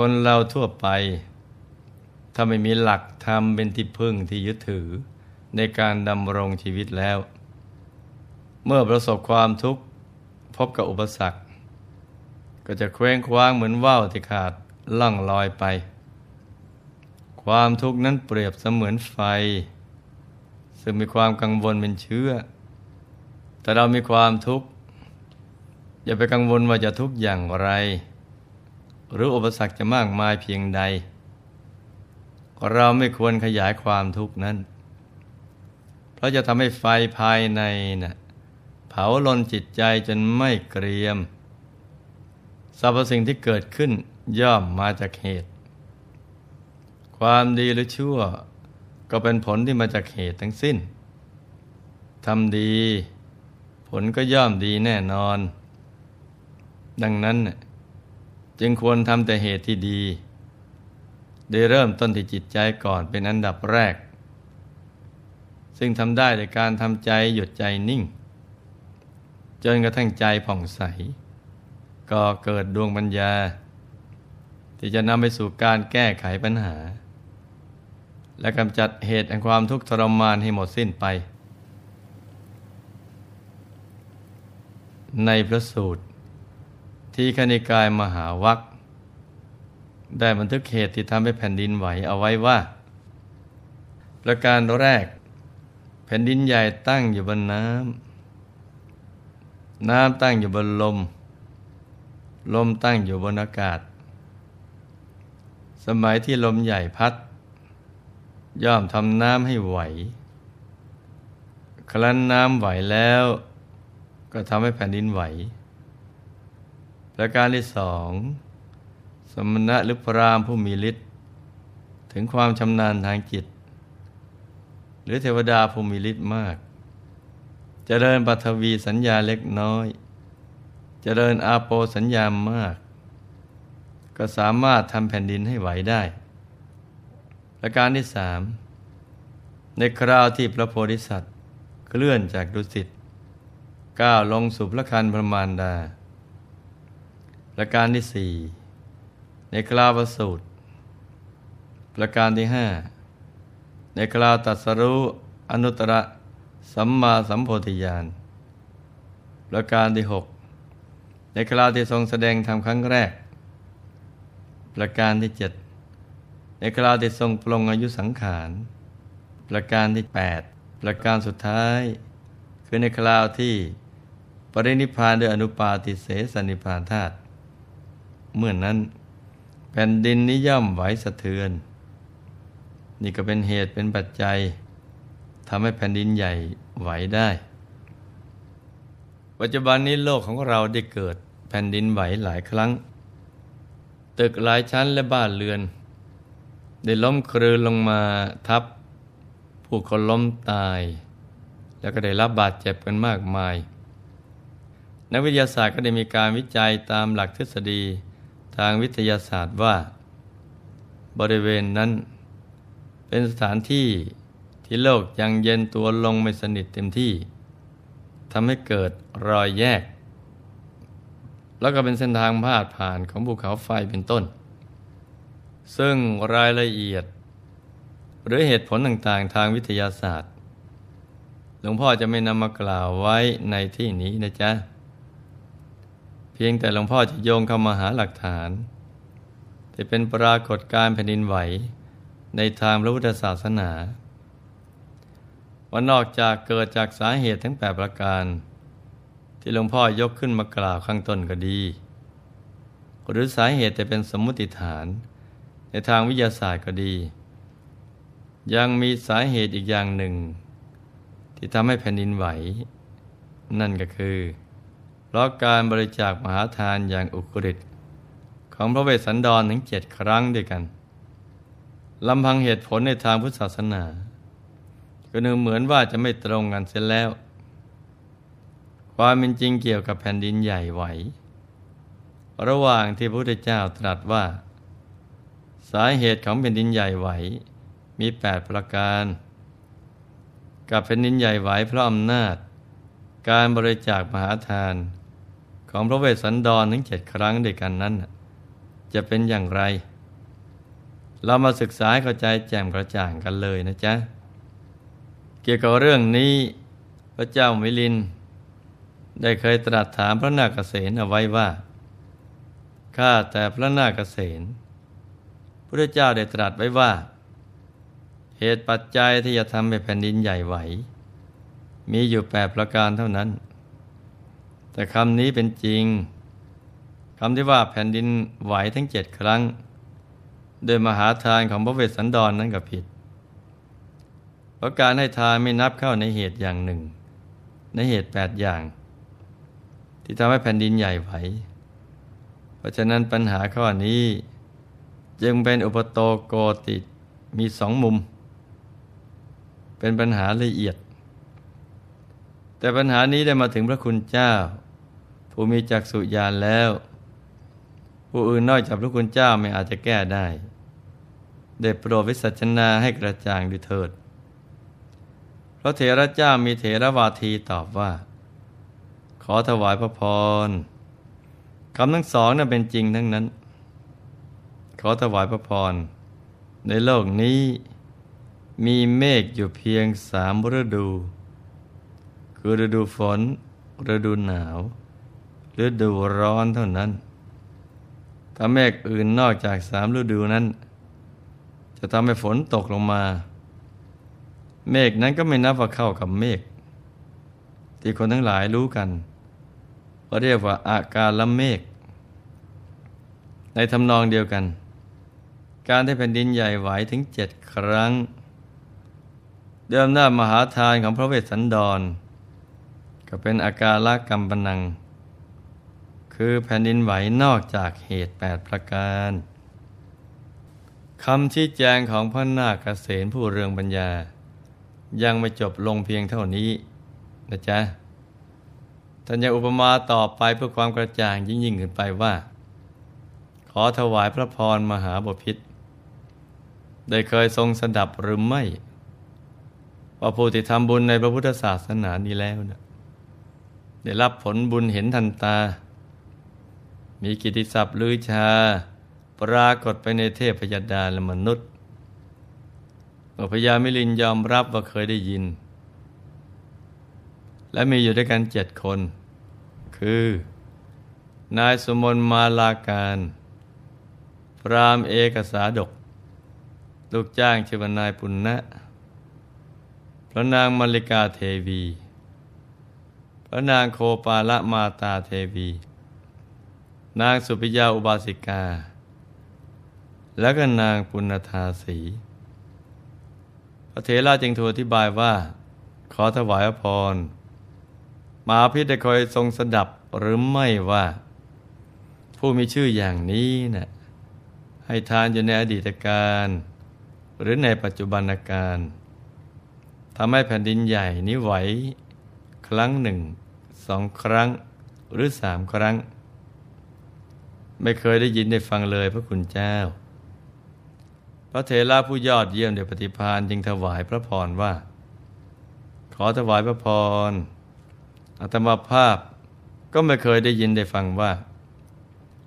คนเราทั่วไปถ้าไม่มีหลักธรรมเป็นที่พึ่งที่ยึดถือในการดำรงชีวิตแล้วเมื่อประสบความทุกข์พบกับอุปสรรคก็จะเคว้งคว้างเหมือนว่าวที่ขาดล่องลอยไปความทุกข์นั้นเปรียบเสมือนไฟซึ่งมีความกังวลเป็นเชื้อแต่เรามีความทุกข์อย่าไปกังวลว่าจะทุกข์อย่างไรหรืออุปสรรคจะมากมายเพียงใดเราไม่ควรขยายความทุกข์นั้นเพราะจะทำให้ไฟภายในน่ะเผาลนจิตใจจนไม่เกรียมสรรพสิ่งที่เกิดขึ้นย่อมมาจากเหตุความดีหรือชั่วก็เป็นผลที่มาจากเหตุทั้งสิ้นทำดีผลก็ย่อมดีแน่นอนดังนั้นจึงควรทำแต่เหตุที่ดีโดยเริ่มต้นที่จิตใจก่อนเป็นอันดับแรกซึ่งทำได้ด้วยการทำใจหยุดใจนิ่งจนกระทั่งใจผ่องใสก็เกิดดวงปัญญาที่จะนำไปสู่การแก้ไขปัญหาและกำจัดเหตุแห่งความทุกข์ทรมานให้หมดสิ้นไปในพระสูตรที่คณิกายมหาวัคได้บันทึกเหตุที่ทำให้แผ่นดินไหวเอาไว้ว่าประการแรกแผ่นดินใหญ่ตั้งอยู่บนน้ำน้ำตั้งอยู่บนลมลมตั้งอยู่บนอากาศสมัยที่ลมใหญ่พัดย่อมทำน้ำให้ไหวครั้นน้ำไหวแล้วก็ทำให้แผ่นดินไหวประการที่สองสมณะหรือพราหมณ์ผู้มีฤทธิ์ถึงความชำนาญทางจิตหรือเทวดาผู้มีฤทธิ์มากเจริญปฐวีสัญญาเล็กน้อยเจริญอาโปสัญญามากก็สามารถทำแผ่นดินให้ไหวได้ประการที่สามในคราวที่พระโพธิสัตว์เคลื่อนจากดุสิตก้าวลงสู่พระคันพระมารดาประการที่สี่ในคราวประสูติประการที่ห้าในคราวตรัสรู้อนุตตรสัมมาสัมโพธิญาณประการที่หกในคราวที่ทรงแสดงธรรมครั้งแรกประการที่เจ็ดในคราวที่ทรงปลงอายุสังขารประการที่แปดประการสุดท้ายคือในคราวที่ปรินิพพานโดยอนุปาติเสสนิพพานธาตุเมื่อนั้นแผ่นดินนี้ย่อมไหวสะเทือนนี่ก็เป็นเหตุเป็นปัจจัยทำให้แผ่นดินใหญ่ไหวได้ปัจจุบันนี้โลกของเราได้เกิดแผ่นดินไหวหลายครั้งตึกหลายชั้นและบ้านเรือนได้ล้มคลืนลงมาทับผู้คนล้มตายแล้วก็ได้รับบาดเจ็บกันมากมายนักวิทยาศาสตร์ก็ได้มีการวิจัยตามหลักทฤษฎีทางวิทยาศาสตร์ว่าบริเวณนั้นเป็นสถานที่ที่โลกยังเย็นตัวลงไม่สนิทเต็มที่ทำให้เกิดรอยแยกแล้วก็เป็นเส้นทางพาดผ่านของภูเขาไฟเป็นต้นซึ่งรายละเอียดหรือเหตุผลต่างๆทางวิทยาศาสตร์หลวงพ่อจะไม่นำมากล่าวไว้ในที่นี้นะจ๊ะเพียงแต่หลวงพ่อจะโยงเข้ามาหาหลักฐานที่เป็นปรากฏการณ์แผ่นดินไหวในทางพระพุทธศาสนาว่านอกจากเกิดจากสาเหตุทั้ง8ประการที่หลวงพ่อยกขึ้นมากล่าวข้างต้นก็ดีหรือสาเหตุแต่เป็นสมมุติฐานในทางวิทยาศาสตร์ก็ดียังมีสาเหตุอีกอย่างหนึ่งที่ทำให้แผ่นดินไหวนั่นก็คือเพราะการบริจาคมหาทานอย่างอุกฤษของพระเวสสันดรถึง7ครั้งด้วยกันลำพังเหตุผลในทางพุทธศาสนาก็ดูเหมือนว่าจะไม่ตรงกันเสียแล้วความเป็นจริงเกี่ยวกับแผ่นดินใหญ่ไหวระหว่างที่พระพุทธเจ้าตรัสว่าสาเหตุของแผ่นดินใหญ่ไหวมี8ประการกับแผ่นดินใหญ่ไหวเพราะอำนาจการบริจาคมหาทานของพระเวสสันดรถึง7ครั้งด้วยกันนั้น จะเป็นอย่างไรเรามาศึกษาเข้าใจแจ่มกระจ่างกันเลยนะจ๊ะเกี่ยวกับเรื่องนี้พระเจ้ามิลินได้เคยตรัสถามพระนาคเสนเอาไว้ว่าข้าแต่พระนาคเสนพระเจ้าได้ตรัสไว้ว่าเหตุปัจจัยที่จะทำให้แผ่นดินใหญ่ไหวมีอยู่8ประการเท่านั้นแต่คำนี้เป็นจริงคำที่ว่าแผ่นดินไหวทั้ง7ครั้งโดยมหาทานของพระเวสสันดร นั้นก็ผิดเพราะการให้ทานไม่นับเข้าในเหตุอย่างหนึ่งในเหตุ8อย่างที่ทำให้แผ่นดินใหญ่ไหวเพราะฉะนั้นปัญหาข้อนี้จึงเป็นอุปโตโกติมี2มุมเป็นปัญหาละเอียดแต่ปัญหานี้ได้มาถึงพระคุณเจ้าผู้มีจักษุญาณแล้วผู้อื่นนอกจากพระคุณเจ้าไม่อาจจะแก้ได้ได้โปรดวิสัชนาให้กระจ่างด้วยเถิดพระเถระเจ้ามีเถรวาทีตอบว่าขอถวายพระพรคำทั้งสองนั้นเป็นจริงทั้งนั้นขอถวายพระพรในโลกนี้มีเมฆอยู่เพียง3ฤดูคือฤดูฝนฤดูหนาวฤดูร้อนเท่านั้นถ้าเมฆอื่นนอกจาก3ฤดูนั้นจะทำให้ฝนตกลงมาเมฆนั้นก็ไม่นับว่าเข้ากับเมฆที่คนทั้งหลายรู้กันเรียกว่าอากาลเมฆในทำนองเดียวกันการที่แผ่นดินใหญ่ไหวถึง7ครั้งด้วยอำนาจมหาทานของพระเวสสันดรก็เป็นอากาลกัมปนังคือแผ่นดินไหวนอกจากเหตุ8ประการคำชี้แจงของพระนาคเสนผู้เรืองปัญญายังไม่จบลงเพียงเท่านี้นะจ๊ะท่านยังอุปมาต่อไปเพื่อความกระจ่างยิ่งขึ้นไปว่าขอถวายพระพรมหาบพิตรได้เคยทรงสดับหรือไม่ว่าผู้ที่ทำบุญในพระพุทธศาสนานี้แล้วนะได้รับผลบุญเห็นทันตามีกิตติศัพท์ลือชาปรากฏไปในเทพยดาและมนุษย์พญามิลินยอมรับว่าเคยได้ยินและมีอยู่ด้วยกัน7 คนคือนายสุมนมาลาการพราหมณ์เอกสาดกลูกจ้างชื่อว่านายปุณณะพระนางมลิกาเทวีพระนางโคปาลมาตาเทวีนางสุปิยาอุบาสิกาและก็นางปุณณธาสีพระเถระจึงทูลอธิบายว่าขอถวายพรมหาพิตรได้คอยทรงสดับหรือไม่ว่าผู้มีชื่ออย่างนี้นะให้ทานอยู่ในอดีตการหรือในปัจจุบันการทำให้แผ่นดินใหญ่นี้ไหวครั้งหนึ่ง2 ครั้งหรือ3 ครั้งไม่เคยได้ยินได้ฟังเลยพระคุณเจ้าพระเถระผู้ยอดเยี่ยมในปฏิภาณจึงถวายพระพรว่าขอถวายพระพรอาตมาภาพก็ไม่เคยได้ยินได้ฟังว่า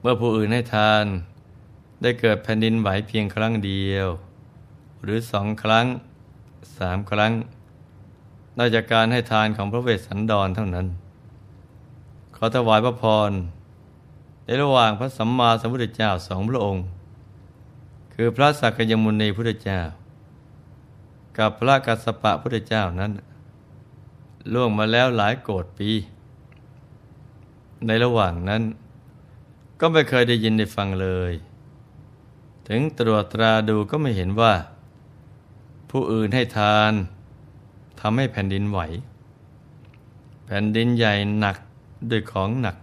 เมื่อผู้อื่นให้ทานได้เกิดแผ่นดินไหวเพียงครั้งเดียวหรือ2 ครั้ง3 ครั้งนอกจากการให้ทานของพระเวสสันดรเท่านั้นขอถวายพระพรในระหว่างพระสัมมาสัมพุทธเจ้า2 พระองค์คือพระสักกยมุนีพุทธเจ้ากับพระกัสสปะพุทธเจ้านั้นล่วงมาแล้วหลายโกฏปีในระหว่างนั้นก็ไม่เคยได้ยินได้ฟังเลยถึงตรวจตราดูก็ไม่เห็นว่าผู้อื่นให้ทานทำให้แผ่นดินไหวแผ่นดินใหญ่หนักด้วยของหนัก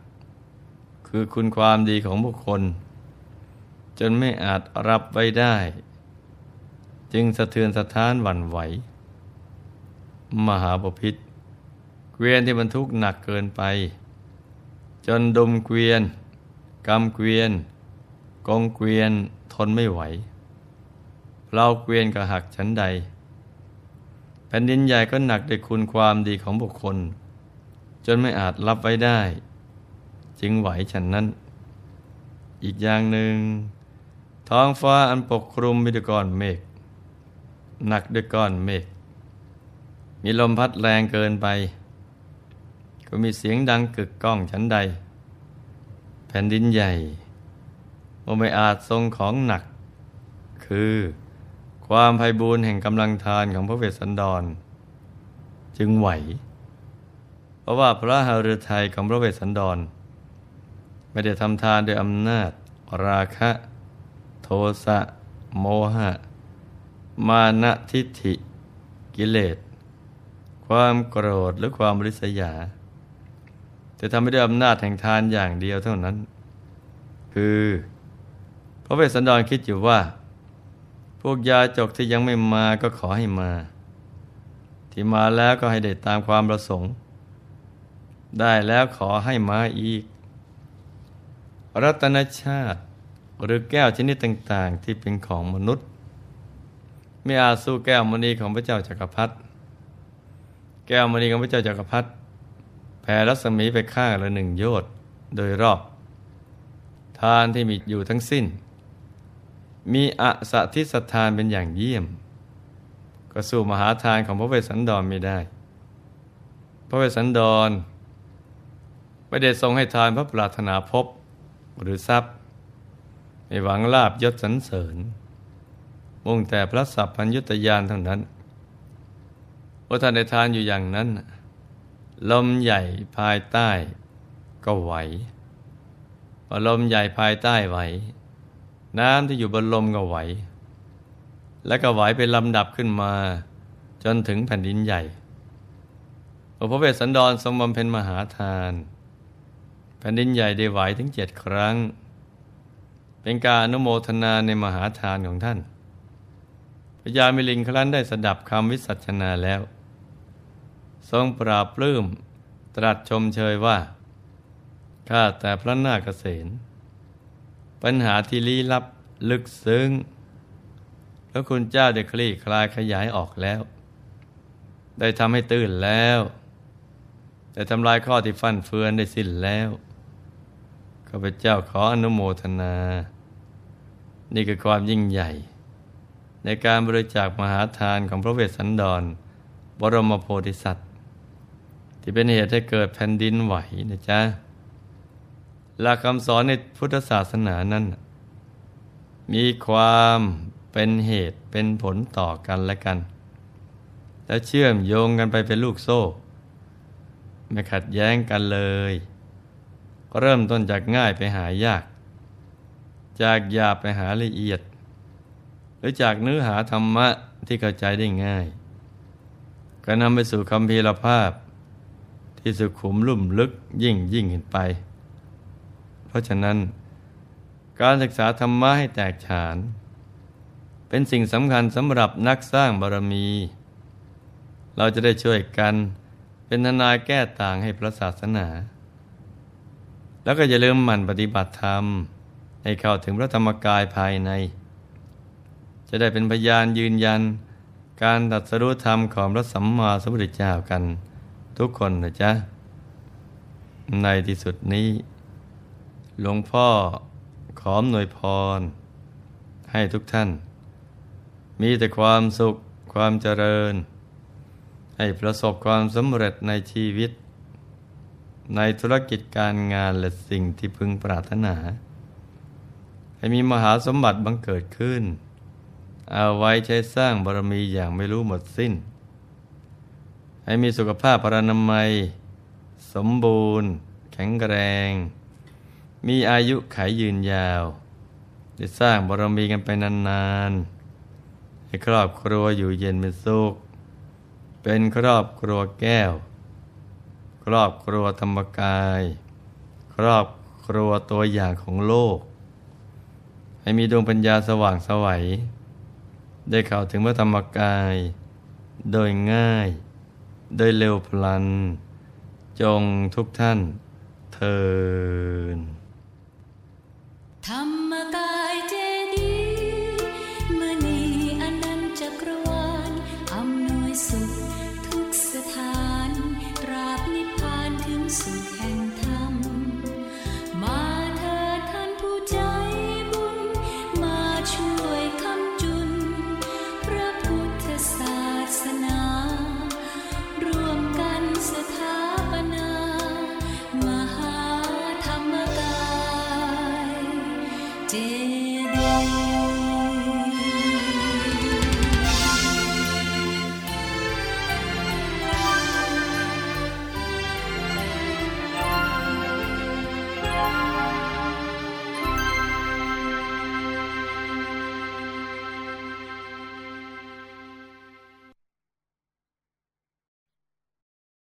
คือคุณความดีของบุคคลจนไม่อาจรับไว้ได้จึงสะเทือนสะท้านหวั่นไหวมหาบพิตรเกวียนที่บรรทุกหนักเกินไปจนดุมเกวียนกำเกวียนกองเกวียนทนไม่ไหวเปล่าเกวียนก็หักชั้นใดแผ่นดินใหญ่ก็หนักด้วยคุณความดีของบุคคลจนไม่อาจรับไว้ได้จึงไหวฉันนั้น อีกอย่างหนึ่งท้องฟ้าอันปกคลุมมีก้อนเมฆหนักด้วยก้อนเมฆมีลมพัดแรงเกินไปก็มีเสียงดังกึกก้องฉันใดแผ่นดินใหญ่ก็ไม่อาจทรงของหนักคือความไพบูลย์แห่งกำลังทานของพระเวสสันดรจึงไหวเพราะว่าพระหฤทัยของพระเวสสันดรไม่ได้ทำทานโดยอำนาจราคะโทสะโมหะมานะทิฏฐิกิเลสความโกรธหรือความริษยาแต่ทำด้วยอำนาจแห่งทานอย่างเดียวเท่านั้นคือพระเวสสันดรคิดอยู่ว่าพวกยาจกที่ยังไม่มาก็ขอให้มาที่มาแล้วก็ให้ได้ตามความประสงค์ได้แล้วขอให้มาอีกรัตนชาติหรือแก้วชนิดต่างๆที่เป็นของมนุษย์ไม่อาจสู้แก้วมณีของพระเจ้าจักรพรรดิแก้วมณีของพระเจ้าจักรพรรดิแผ่รัศมีไปข้างละหนึ่งโยชน์โดยรอบทานที่มีอยู่ทั้งสิ้นมีอสถิสทานเป็นอย่างเยี่ยมก็สู้มหาทานของพระเวสสันดรไม่ได้พระเวสสันดรไม่ได้ทรงให้ทานเพราะปรารถนาพบหรือทรัพย์ไม่หวังลาภยศสรรเสริญมุ่งแต่พระสัพพัญญุตญาณเท่านั้นพอท่านได้ทานอยู่อย่างนั้นลมใหญ่ภายใต้ก็ไหวพอลมใหญ่ภายใต้ไหวน้ำที่อยู่บนลมก็ไหวและก็ไหวเป็นลำดับขึ้นมาจนถึงแผ่นดินใหญ่พระเวสสันดรทรงบำเพ็ญมหาทานแผ่นดินใหญ่ได้ไหวถึง7ครั้งเป็นการอนุโมทนาในมหาทานของท่านพญามิลินครั้นได้สดับคำวิสัชนาแล้วทรงปราบปลื้มตรัสชมเชยว่าข้าแต่พระนาคเสนปัญหาที่ลี้ลับลึกซึ้งพระคุณเจ้าได้คลี่คลายขยายออกแล้วได้ทำให้ตื่นแล้วได้ทำลายข้อที่ฟั่นเฟือนได้สิ้นแล้วข้าพเจ้าขออนุโมทนานี่คือความยิ่งใหญ่ในการบริจาคมหาทานของพระเวสสันดรบรมโพธิสัตว์ที่เป็นเหตุให้เกิดแผ่นดินไหวนะจ๊ะหลักคำสอนในพุทธศาสนานั้นมีความเป็นเหตุเป็นผลต่อกันและกันและเชื่อมโยงกันไปเป็นลูกโซ่ไม่ขัดแย้งกันเลยก็เริ่มต้นจากง่ายไปหายากจากหยาบไปหาละเอียดหรือจากเนื้อหาธรรมะที่เข้าใจได้ง่ายก็นำไปสู่คัมภีรภาพที่สุขุมลุ่มลึกยิ่งขึ้นไปเพราะฉะนั้นการศึกษาธรรมะให้แตกฉานเป็นสิ่งสำคัญสำหรับนักสร้างบารมีเราจะได้ช่วยกันเป็นทนายแก้ต่างให้พระศาสนาแล้วก็อย่าลืมหมั่นปฏิบัติธรรมให้เข้าถึงพระธรรมกายภายในจะได้เป็นพยานยืนยันการตรัสรู้ธรรมของพระสัมมาสัมพุทธเจ้ากันทุกคนนะจ๊ะในที่สุดนี้หลวงพ่อขออำนวยพรให้ทุกท่านมีแต่ความสุขความเจริญให้ประสบความสำเร็จในชีวิตในธุรกิจการงานและสิ่งที่พึงปรารถนาให้มีมหาสมบัติบังเกิดขึ้นเอาไว้ใช้สร้างบารมีอย่างไม่รู้หมดสิ้นให้มีสุขภาพพรรณนามัยสมบูรณ์แข็งแรงมีอายุขัยยืนยาวได้สร้างบารมีกันไปนานๆให้ครอบครัวอยู่เย็นเป็นสุขเป็นครอบครัวแก้วครอบครัวธรรมกายครอบครัวตัวอย่างของโลกให้มีดวงปัญญาสว่างไสวได้เข้าถึงพระธรรมกายโดยง่ายโดยเร็วพลันจงทุกท่านเทอญ